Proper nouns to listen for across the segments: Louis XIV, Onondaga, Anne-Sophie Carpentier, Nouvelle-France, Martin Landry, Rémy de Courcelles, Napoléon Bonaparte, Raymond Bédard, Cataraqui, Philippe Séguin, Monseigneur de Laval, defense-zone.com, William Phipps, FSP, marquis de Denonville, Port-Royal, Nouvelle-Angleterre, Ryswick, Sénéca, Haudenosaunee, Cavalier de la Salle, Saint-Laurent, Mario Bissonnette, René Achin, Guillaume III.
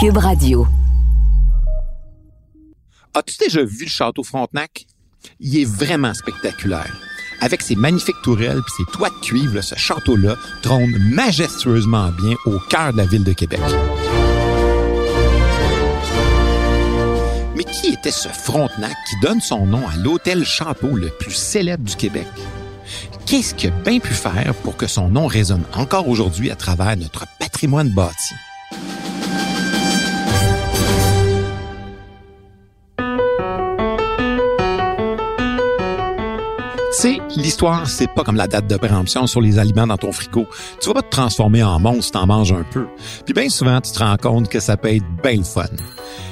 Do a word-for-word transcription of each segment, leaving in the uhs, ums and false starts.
Cube Radio. As-tu déjà vu le château Frontenac? Il est vraiment spectaculaire. Avec ses magnifiques tourelles et ses toits de cuivre, là, ce château-là trône majestueusement bien au cœur de la ville de Québec. Mais qui était ce Frontenac qui donne son nom à l'hôtel château le plus célèbre du Québec? Qu'est-ce qu'il a bien pu faire pour que son nom résonne encore aujourd'hui à travers notre patrimoine bâti? C'est l'histoire, c'est pas comme la date de péremption sur les aliments dans ton frigo. Tu vas pas te transformer en monstre si t'en manges un peu. Puis bien souvent, tu te rends compte que ça peut être bien le fun.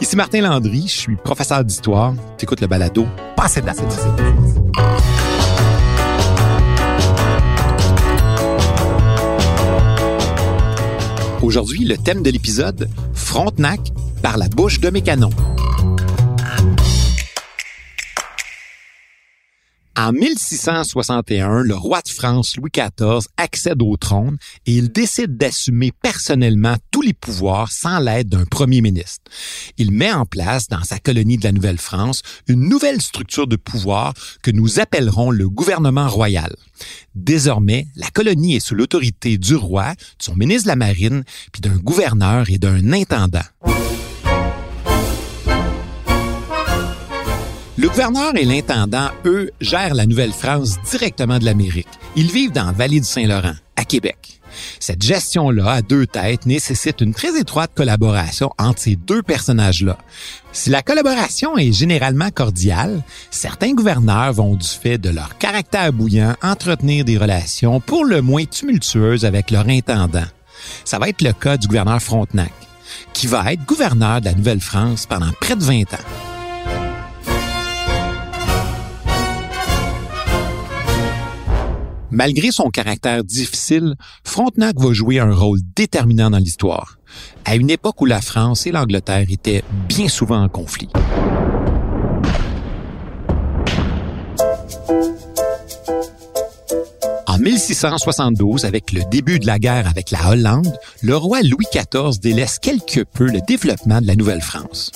Ici Martin Landry, je suis professeur d'histoire. T'écoutes le balado. Passez de la cette. Aujourd'hui, le thème de l'épisode, Frontenac par la bouche de Mécanon. En mille six cent soixante et un, le roi de France, Louis quatorze, accède au trône et il décide d'assumer personnellement tous les pouvoirs sans l'aide d'un premier ministre. Il met en place, dans sa colonie de la Nouvelle-France, une nouvelle structure de pouvoir que nous appellerons le gouvernement royal. Désormais, la colonie est sous l'autorité du roi, de son ministre de la Marine, puis d'un gouverneur et d'un intendant. Le gouverneur et l'intendant, eux, gèrent la Nouvelle-France directement de l'Amérique. Ils vivent dans la vallée du Saint-Laurent, à Québec. Cette gestion-là, à deux têtes, nécessite une très étroite collaboration entre ces deux personnages-là. Si la collaboration est généralement cordiale, certains gouverneurs vont, du fait de leur caractère bouillant, entretenir des relations pour le moins tumultueuses avec leur intendant. Ça va être le cas du gouverneur Frontenac, qui va être gouverneur de la Nouvelle-France pendant près de vingt ans. Malgré son caractère difficile, Frontenac va jouer un rôle déterminant dans l'histoire, à une époque où la France et l'Angleterre étaient bien souvent en conflit. En mille six cent soixante-douze, avec le début de la guerre avec la Hollande, le roi Louis quatorze délaisse quelque peu le développement de la Nouvelle-France.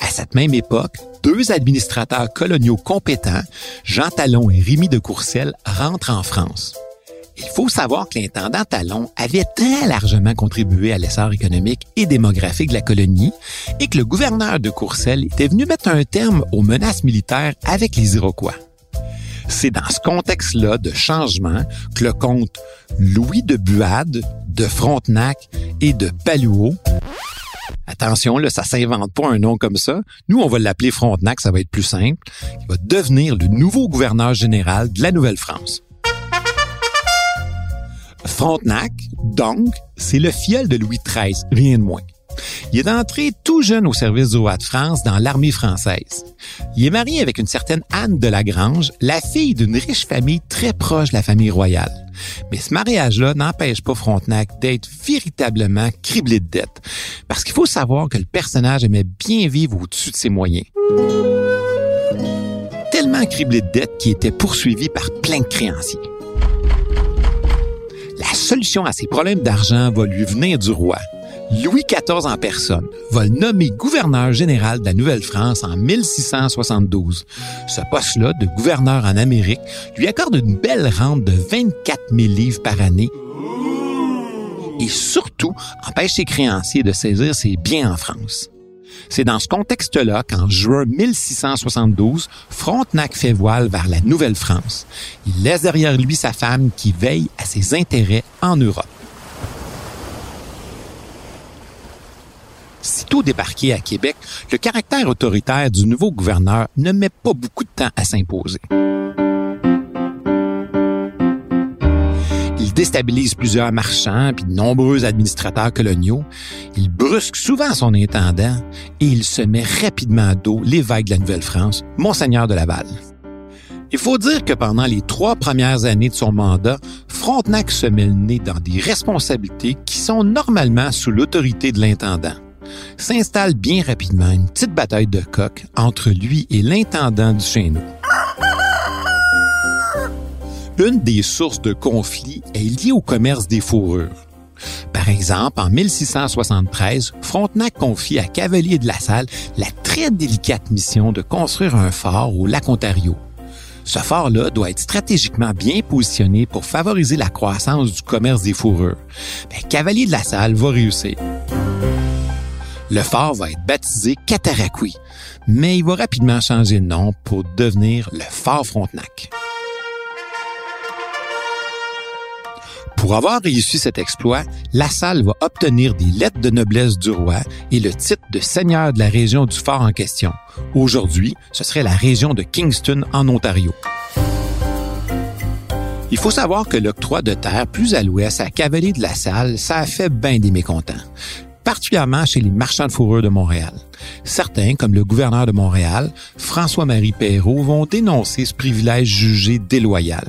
À cette même époque, deux administrateurs coloniaux compétents, Jean Talon et Rémy de Courcelles, rentrent en France. Il faut savoir que l'intendant Talon avait très largement contribué à l'essor économique et démographique de la colonie et que le gouverneur de Courcelles était venu mettre un terme aux menaces militaires avec les Iroquois. C'est dans ce contexte-là de changement que le comte Louis de Buade, de Frontenac et de Paluau... Attention, là, ça s'invente pas un nom comme ça. Nous, on va l'appeler Frontenac, ça va être plus simple. Il va devenir le nouveau gouverneur général de la Nouvelle-France. Frontenac, donc, c'est le fiel de Louis treize, rien de moins. Il est entré tout jeune au service du roi de France dans l'armée française. Il est marié avec une certaine Anne de Lagrange, la fille d'une riche famille très proche de la famille royale. Mais ce mariage-là n'empêche pas Frontenac d'être véritablement criblé de dettes, parce qu'il faut savoir que le personnage aimait bien vivre au-dessus de ses moyens. Tellement criblé de dettes qu'il était poursuivi par plein de créanciers. La solution à ses problèmes d'argent va lui venir du roi. Louis quatorze en personne va le nommer gouverneur général de la Nouvelle-France en mille six cent soixante-douze. Ce poste-là, de gouverneur en Amérique, lui accorde une belle rente de vingt-quatre mille livres par année et surtout empêche ses créanciers de saisir ses biens en France. C'est dans ce contexte-là qu'en juin mille six cent soixante-douze, Frontenac fait voile vers la Nouvelle-France. Il laisse derrière lui sa femme qui veille à ses intérêts en Europe. Sitôt débarqué à Québec, le caractère autoritaire du nouveau gouverneur ne met pas beaucoup de temps à s'imposer. Il déstabilise plusieurs marchands puis de nombreux administrateurs coloniaux. Il brusque souvent son intendant et il se met rapidement à dos l'évêque de la Nouvelle-France, Monseigneur de Laval. Il faut dire que pendant les trois premières années de son mandat, Frontenac se met le nez dans des responsabilités qui sont normalement sous l'autorité de l'intendant. S'installe bien rapidement une petite bataille de coq entre lui et l'intendant du Chêneau. Une des sources de conflit est liée au commerce des fourrures. Par exemple, en mille six cent soixante-treize, Frontenac confie à Cavalier de la Salle la très délicate mission de construire un fort au lac Ontario. Ce fort-là doit être stratégiquement bien positionné pour favoriser la croissance du commerce des fourrures. Bien, Cavalier de la Salle va réussir. Le fort va être baptisé Cataraqui, mais il va rapidement changer de nom pour devenir le Fort Frontenac. Pour avoir réussi cet exploit, La Salle va obtenir des lettres de noblesse du roi et le titre de seigneur de la région du fort en question. Aujourd'hui, ce serait la région de Kingston en Ontario. Il faut savoir que l'octroi de terre plus à l'ouest à Cavalier de la Salle, ça a fait bien des mécontents, particulièrement chez les marchands de fourrures de Montréal. Certains, comme le gouverneur de Montréal, François-Marie Perrot, vont dénoncer ce privilège jugé déloyal.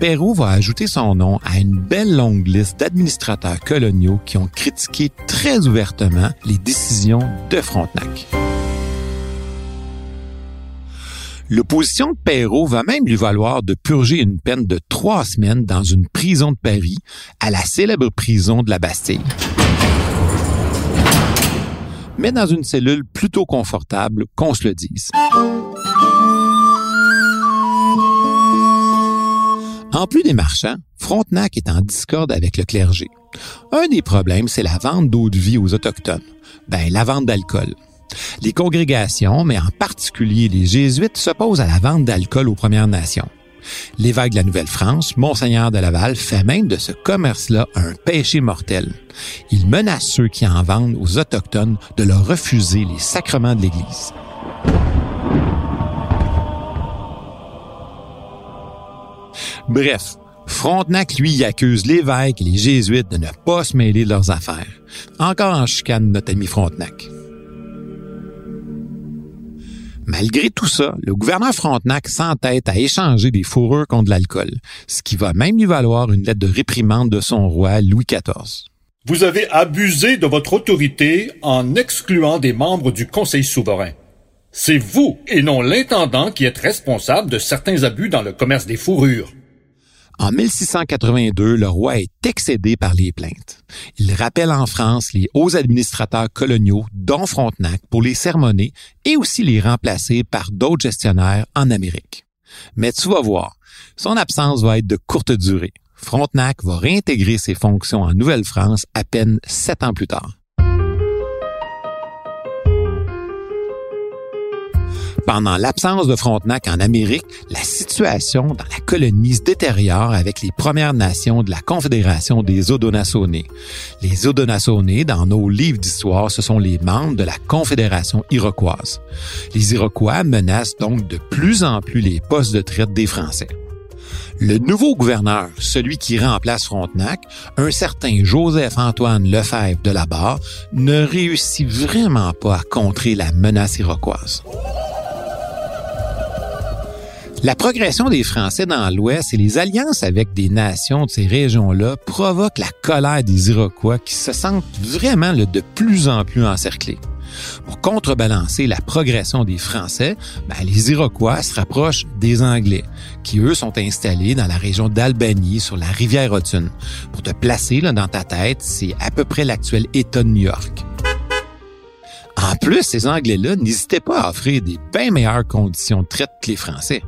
Perrot va ajouter son nom à une belle longue liste d'administrateurs coloniaux qui ont critiqué très ouvertement les décisions de Frontenac. L'opposition de Perrot va même lui valoir de purger une peine de trois semaines dans une prison de Paris, à la célèbre prison de la Bastille. Mais dans une cellule plutôt confortable, qu'on se le dise. En plus des marchands, Frontenac est en discorde avec le clergé. Un des problèmes, c'est la vente d'eau de vie aux Autochtones. Ben, la vente d'alcool. Les congrégations, mais en particulier les Jésuites, s'opposent à la vente d'alcool aux Premières Nations. L'évêque de la Nouvelle-France, Monseigneur de Laval, fait même de ce commerce-là un péché mortel. Il menace ceux qui en vendent aux Autochtones de leur refuser les sacrements de l'Église. Bref, Frontenac, lui, accuse l'évêque et les jésuites de ne pas se mêler de leurs affaires. Encore en chicane, notre ami Frontenac. Malgré tout ça, le gouverneur Frontenac s'entête à échanger des fourrures contre de l'alcool, ce qui va même lui valoir une lettre de réprimande de son roi Louis quatorze. « Vous avez abusé de votre autorité en excluant des membres du Conseil souverain. C'est vous et non l'intendant qui êtes responsable de certains abus dans le commerce des fourrures. » En mille six cent quatre-vingt-deux, le roi est excédé par les plaintes. Il rappelle en France les hauts administrateurs coloniaux, dont Frontenac, pour les sermonner et aussi les remplacer par d'autres gestionnaires en Amérique. Mais tu vas voir, son absence va être de courte durée. Frontenac va réintégrer ses fonctions en Nouvelle-France à peine sept ans plus tard. Pendant l'absence de Frontenac en Amérique, la situation dans la colonie se détériore avec les Premières Nations de la Confédération des Haudenosaunee. Les Haudenosaunee, dans nos livres d'histoire, ce sont les membres de la Confédération iroquoise. Les Iroquois menacent donc de plus en plus les postes de traite des Français. Le nouveau gouverneur, celui qui remplace Frontenac, un certain Joseph-Antoine Lefebvre de la Barre, ne réussit vraiment pas à contrer la menace iroquoise. La progression des Français dans l'Ouest et les alliances avec des nations de ces régions-là provoquent la colère des Iroquois qui se sentent vraiment de plus en plus encerclés. Pour contrebalancer la progression des Français, ben, les Iroquois se rapprochent des Anglais, qui eux sont installés dans la région d'Albany sur la rivière Hudson. Pour te placer là, dans ta tête, c'est à peu près l'actuel État de New York. En plus, ces Anglais-là n'hésitaient pas à offrir des bien meilleures conditions de traite que les Français.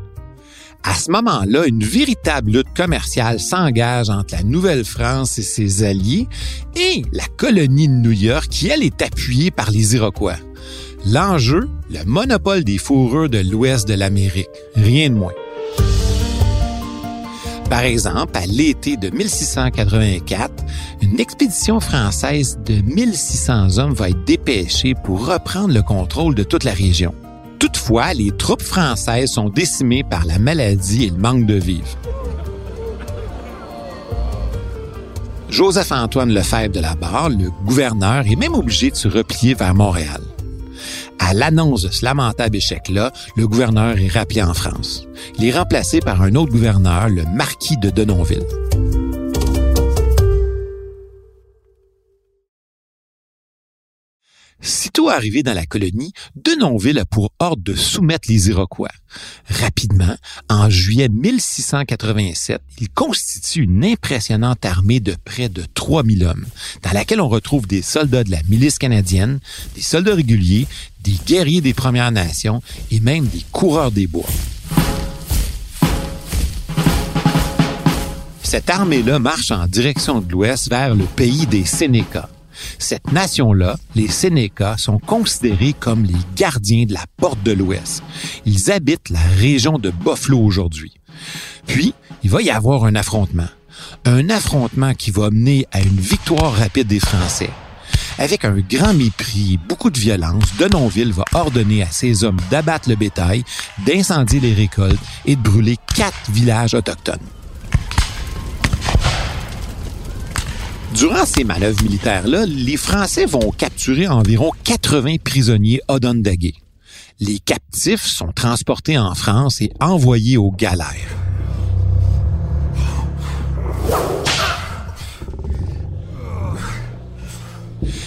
À ce moment-là, une véritable lutte commerciale s'engage entre la Nouvelle-France et ses alliés et la colonie de New York qui, elle, est appuyée par les Iroquois. L'enjeu, le monopole des fourrures de l'ouest de l'Amérique, rien de moins. Par exemple, à l'été de mille six cent quatre-vingt-quatre, une expédition française de mille six cents hommes va être dépêchée pour reprendre le contrôle de toute la région. Toutefois, les troupes françaises sont décimées par la maladie et le manque de vivres. Joseph-Antoine Lefebvre de la Barre, le gouverneur, est même obligé de se replier vers Montréal. À l'annonce de ce lamentable échec-là, le gouverneur est rappelé en France. Il est remplacé par un autre gouverneur, le marquis de Denonville. Sitôt arrivé dans la colonie, Denonville a pour ordre de soumettre les Iroquois. Rapidement, en juillet mille six cent quatre-vingt-sept, il constitue une impressionnante armée de près de trois mille hommes, dans laquelle on retrouve des soldats de la milice canadienne, des soldats réguliers, des guerriers des Premières Nations et même des coureurs des bois. Cette armée-là marche en direction de l'ouest vers le pays des Sénéca. Cette nation-là, les Sénéca, sont considérés comme les gardiens de la porte de l'Ouest. Ils habitent la région de Buffalo aujourd'hui. Puis, il va y avoir un affrontement. Un affrontement qui va mener à une victoire rapide des Français. Avec un grand mépris et beaucoup de violence, Denonville va ordonner à ses hommes d'abattre le bétail, d'incendier les récoltes et de brûler quatre villages autochtones. Durant ces manœuvres militaires-là, les Français vont capturer environ quatre-vingts prisonniers Onondaga. Les captifs sont transportés en France et envoyés aux galères.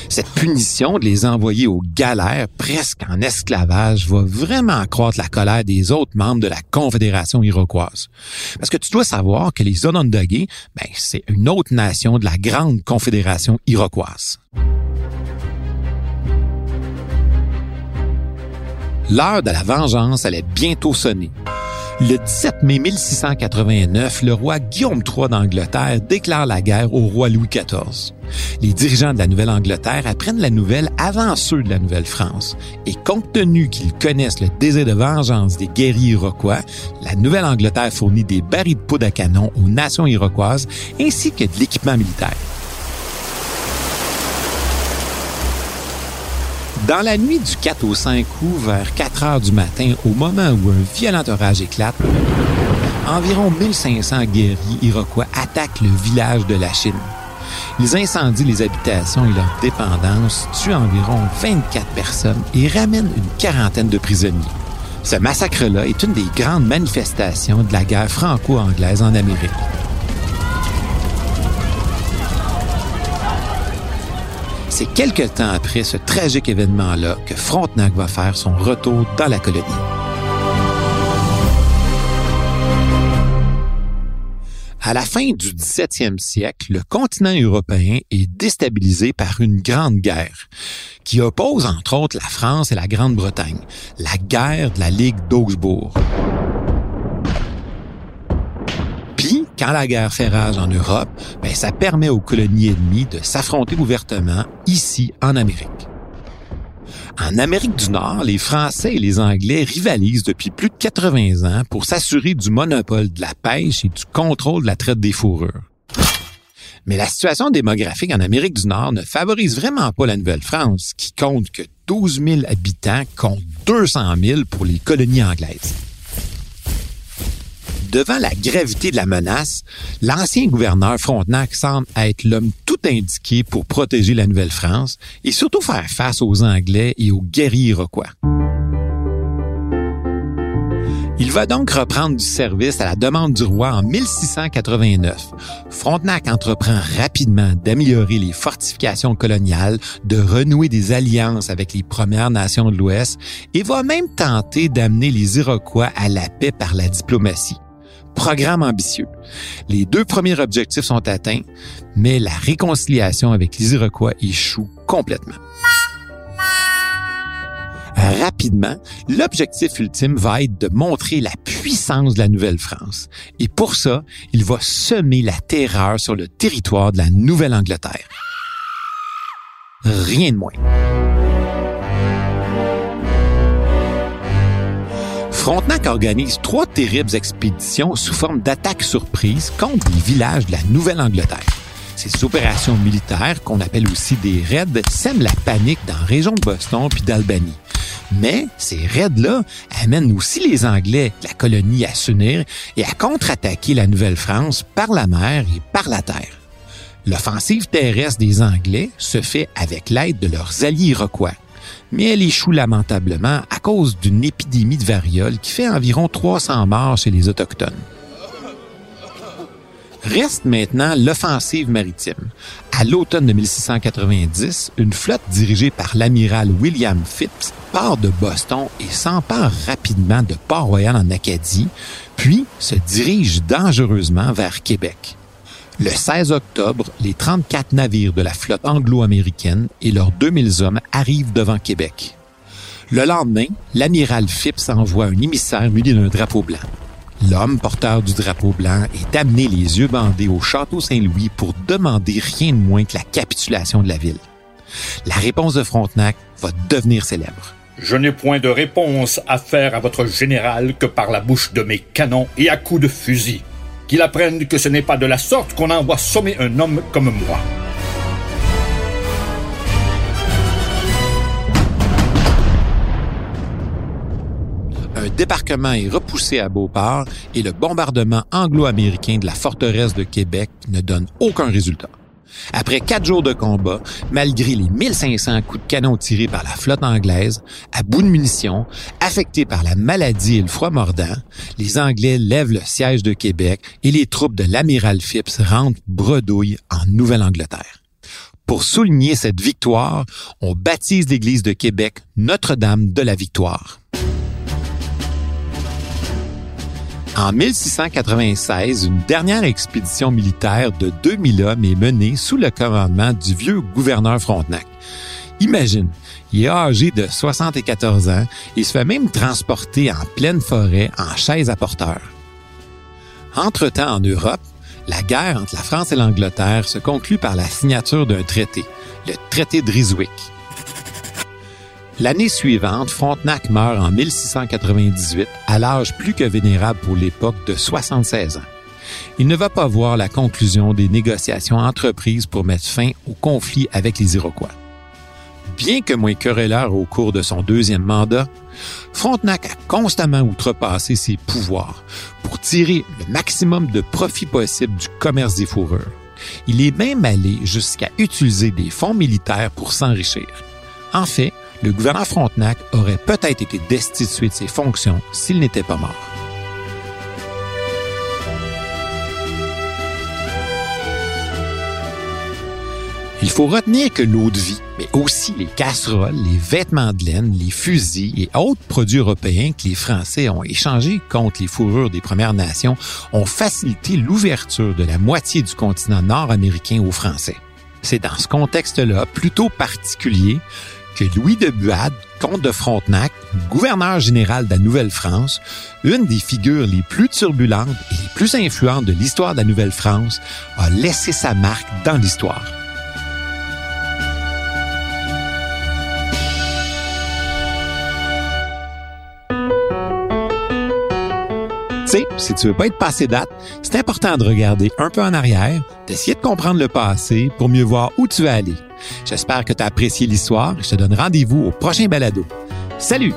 Cette punition de les envoyer aux galères, presque en esclavage, va vraiment accroître la colère des autres membres de la Confédération iroquoise. Parce que tu dois savoir que les Onondaga, ben, c'est une autre nation de la grande Confédération iroquoise. L'heure de la vengeance allait bientôt sonner. Le dix-sept mai mille six cent quatre-vingt-neuf, le roi Guillaume trois d'Angleterre déclare la guerre au roi Louis quatorze. Les dirigeants de la Nouvelle-Angleterre apprennent la nouvelle avant ceux de la Nouvelle-France. Et compte tenu qu'ils connaissent le désir de vengeance des guerriers iroquois, la Nouvelle-Angleterre fournit des barils de poudre à canon aux nations iroquoises ainsi que de l'équipement militaire. Dans la nuit du quatre au cinq août, vers quatre heures du matin, au moment où un violent orage éclate, environ mille cinq cents guerriers iroquois attaquent le village de la Chine. Ils incendient les habitations et leurs dépendances, tuent environ vingt-quatre personnes et ramènent une quarantaine de prisonniers. Ce massacre-là est une des grandes manifestations de la guerre franco-anglaise en Amérique. C'est quelque temps après ce tragique événement-là que Frontenac va faire son retour dans la colonie. À la fin du dix-septième siècle, le continent européen est déstabilisé par une grande guerre qui oppose entre autres la France et la Grande-Bretagne, la guerre de la Ligue d'Augsbourg. Puis, quand la guerre fait rage en Europe, ben, ça permet aux colonies ennemies de s'affronter ouvertement ici, en Amérique. En Amérique du Nord, les Français et les Anglais rivalisent depuis plus de quatre-vingts ans pour s'assurer du monopole de la pêche et du contrôle de la traite des fourrures. Mais la situation démographique en Amérique du Nord ne favorise vraiment pas la Nouvelle-France, qui compte que douze mille habitants contre deux cent mille pour les colonies anglaises. Devant la gravité de la menace, l'ancien gouverneur Frontenac semble être l'homme tout indiqué pour protéger la Nouvelle-France et surtout faire face aux Anglais et aux guerriers iroquois. Il va donc reprendre du service à la demande du roi en mille six cent quatre-vingt-neuf. Frontenac entreprend rapidement d'améliorer les fortifications coloniales, de renouer des alliances avec les Premières Nations de l'Ouest et va même tenter d'amener les Iroquois à la paix par la diplomatie. Programme ambitieux. Les deux premiers objectifs sont atteints, mais la réconciliation avec les Iroquois échoue complètement. Rapidement, l'objectif ultime va être de montrer la puissance de la Nouvelle-France. Et pour ça, il va semer la terreur sur le territoire de la Nouvelle-Angleterre. Rien de moins. Frontenac organise trois terribles expéditions sous forme d'attaques surprises contre les villages de la Nouvelle-Angleterre. Ces opérations militaires, qu'on appelle aussi des raids, sèment la panique dans la région de Boston puis d'Albany. Mais ces raids-là amènent aussi les Anglais de la colonie à s'unir et à contre-attaquer la Nouvelle-France par la mer et par la terre. L'offensive terrestre des Anglais se fait avec l'aide de leurs alliés iroquois. Mais elle échoue lamentablement à cause d'une épidémie de variole qui fait environ trois cents morts chez les Autochtones. Reste maintenant l'offensive maritime. À l'automne de mille six cent quatre-vingt-dix, une flotte dirigée par l'amiral William Phipps part de Boston et s'empare rapidement de Port-Royal en Acadie, puis se dirige dangereusement vers Québec. Le seize octobre, les trente-quatre navires de la flotte anglo-américaine et leurs deux mille hommes arrivent devant Québec. Le lendemain, l'amiral Phipps envoie un émissaire muni d'un drapeau blanc. L'homme porteur du drapeau blanc est amené les yeux bandés au château Saint-Louis pour demander rien de moins que la capitulation de la ville. La réponse de Frontenac va devenir célèbre. « Je n'ai point de réponse à faire à votre général que par la bouche de mes canons et à coups de fusil. » Qu'il apprenne que ce n'est pas de la sorte qu'on envoie sommer un homme comme moi. Un débarquement est repoussé à Beauport et le bombardement anglo-américain de la forteresse de Québec ne donne aucun résultat. Après quatre jours de combat, malgré les mille cinq cents coups de canon tirés par la flotte anglaise, à bout de munitions, affectés par la maladie et le froid mordant, les Anglais lèvent le siège de Québec et les troupes de l'amiral Phipps rentrent bredouille en Nouvelle-Angleterre. Pour souligner cette victoire, on baptise l'église de Québec Notre-Dame de la Victoire. En mille six cent quatre-vingt-seize, une dernière expédition militaire de deux mille hommes est menée sous le commandement du vieux gouverneur Frontenac. Imagine, il est âgé de soixante-quatorze ans et se fait même transporter en pleine forêt en chaise à porteur. Entre-temps, en Europe, la guerre entre la France et l'Angleterre se conclut par la signature d'un traité, le traité de Ryswick. L'année suivante, Frontenac meurt en mille six cent quatre-vingt-dix-huit, à l'âge plus que vénérable pour l'époque de soixante-seize ans. Il ne va pas voir la conclusion des négociations entreprises pour mettre fin au conflit avec les Iroquois. Bien que moins querelleur au cours de son deuxième mandat, Frontenac a constamment outrepassé ses pouvoirs pour tirer le maximum de profit possible du commerce des fourrures. Il est même allé jusqu'à utiliser des fonds militaires pour s'enrichir. En fait, le gouverneur Frontenac aurait peut-être été destitué de ses fonctions s'il n'était pas mort. Il faut retenir que l'eau de vie, mais aussi les casseroles, les vêtements de laine, les fusils et autres produits européens que les Français ont échangés contre les fourrures des Premières Nations ont facilité l'ouverture de la moitié du continent nord-américain aux Français. C'est dans ce contexte-là, plutôt particulier, que Louis de Buade, comte de Frontenac, gouverneur général de la Nouvelle-France, une des figures les plus turbulentes et les plus influentes de l'histoire de la Nouvelle-France, a laissé sa marque dans l'histoire. Tu sais, si tu veux pas être passé date, c'est important de regarder un peu en arrière, d'essayer de comprendre le passé pour mieux voir où tu vas aller. J'espère que tu as apprécié l'histoire et je te donne rendez-vous au prochain balado. Salut!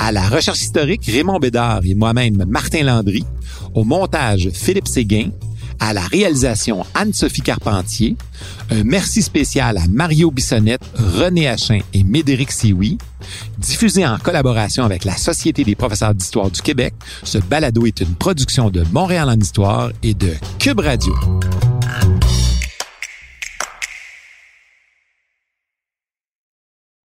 À la recherche historique, Raymond Bédard et moi-même, Martin Landry. Au montage, Philippe Séguin. À la réalisation, Anne-Sophie Carpentier. Un merci spécial à Mario Bissonnette, René Achin et Médéric Sioui. Diffusé en collaboration avec la Société des professeurs d'histoire du Québec, ce balado est une production de Montréal en histoire et de Cube Radio.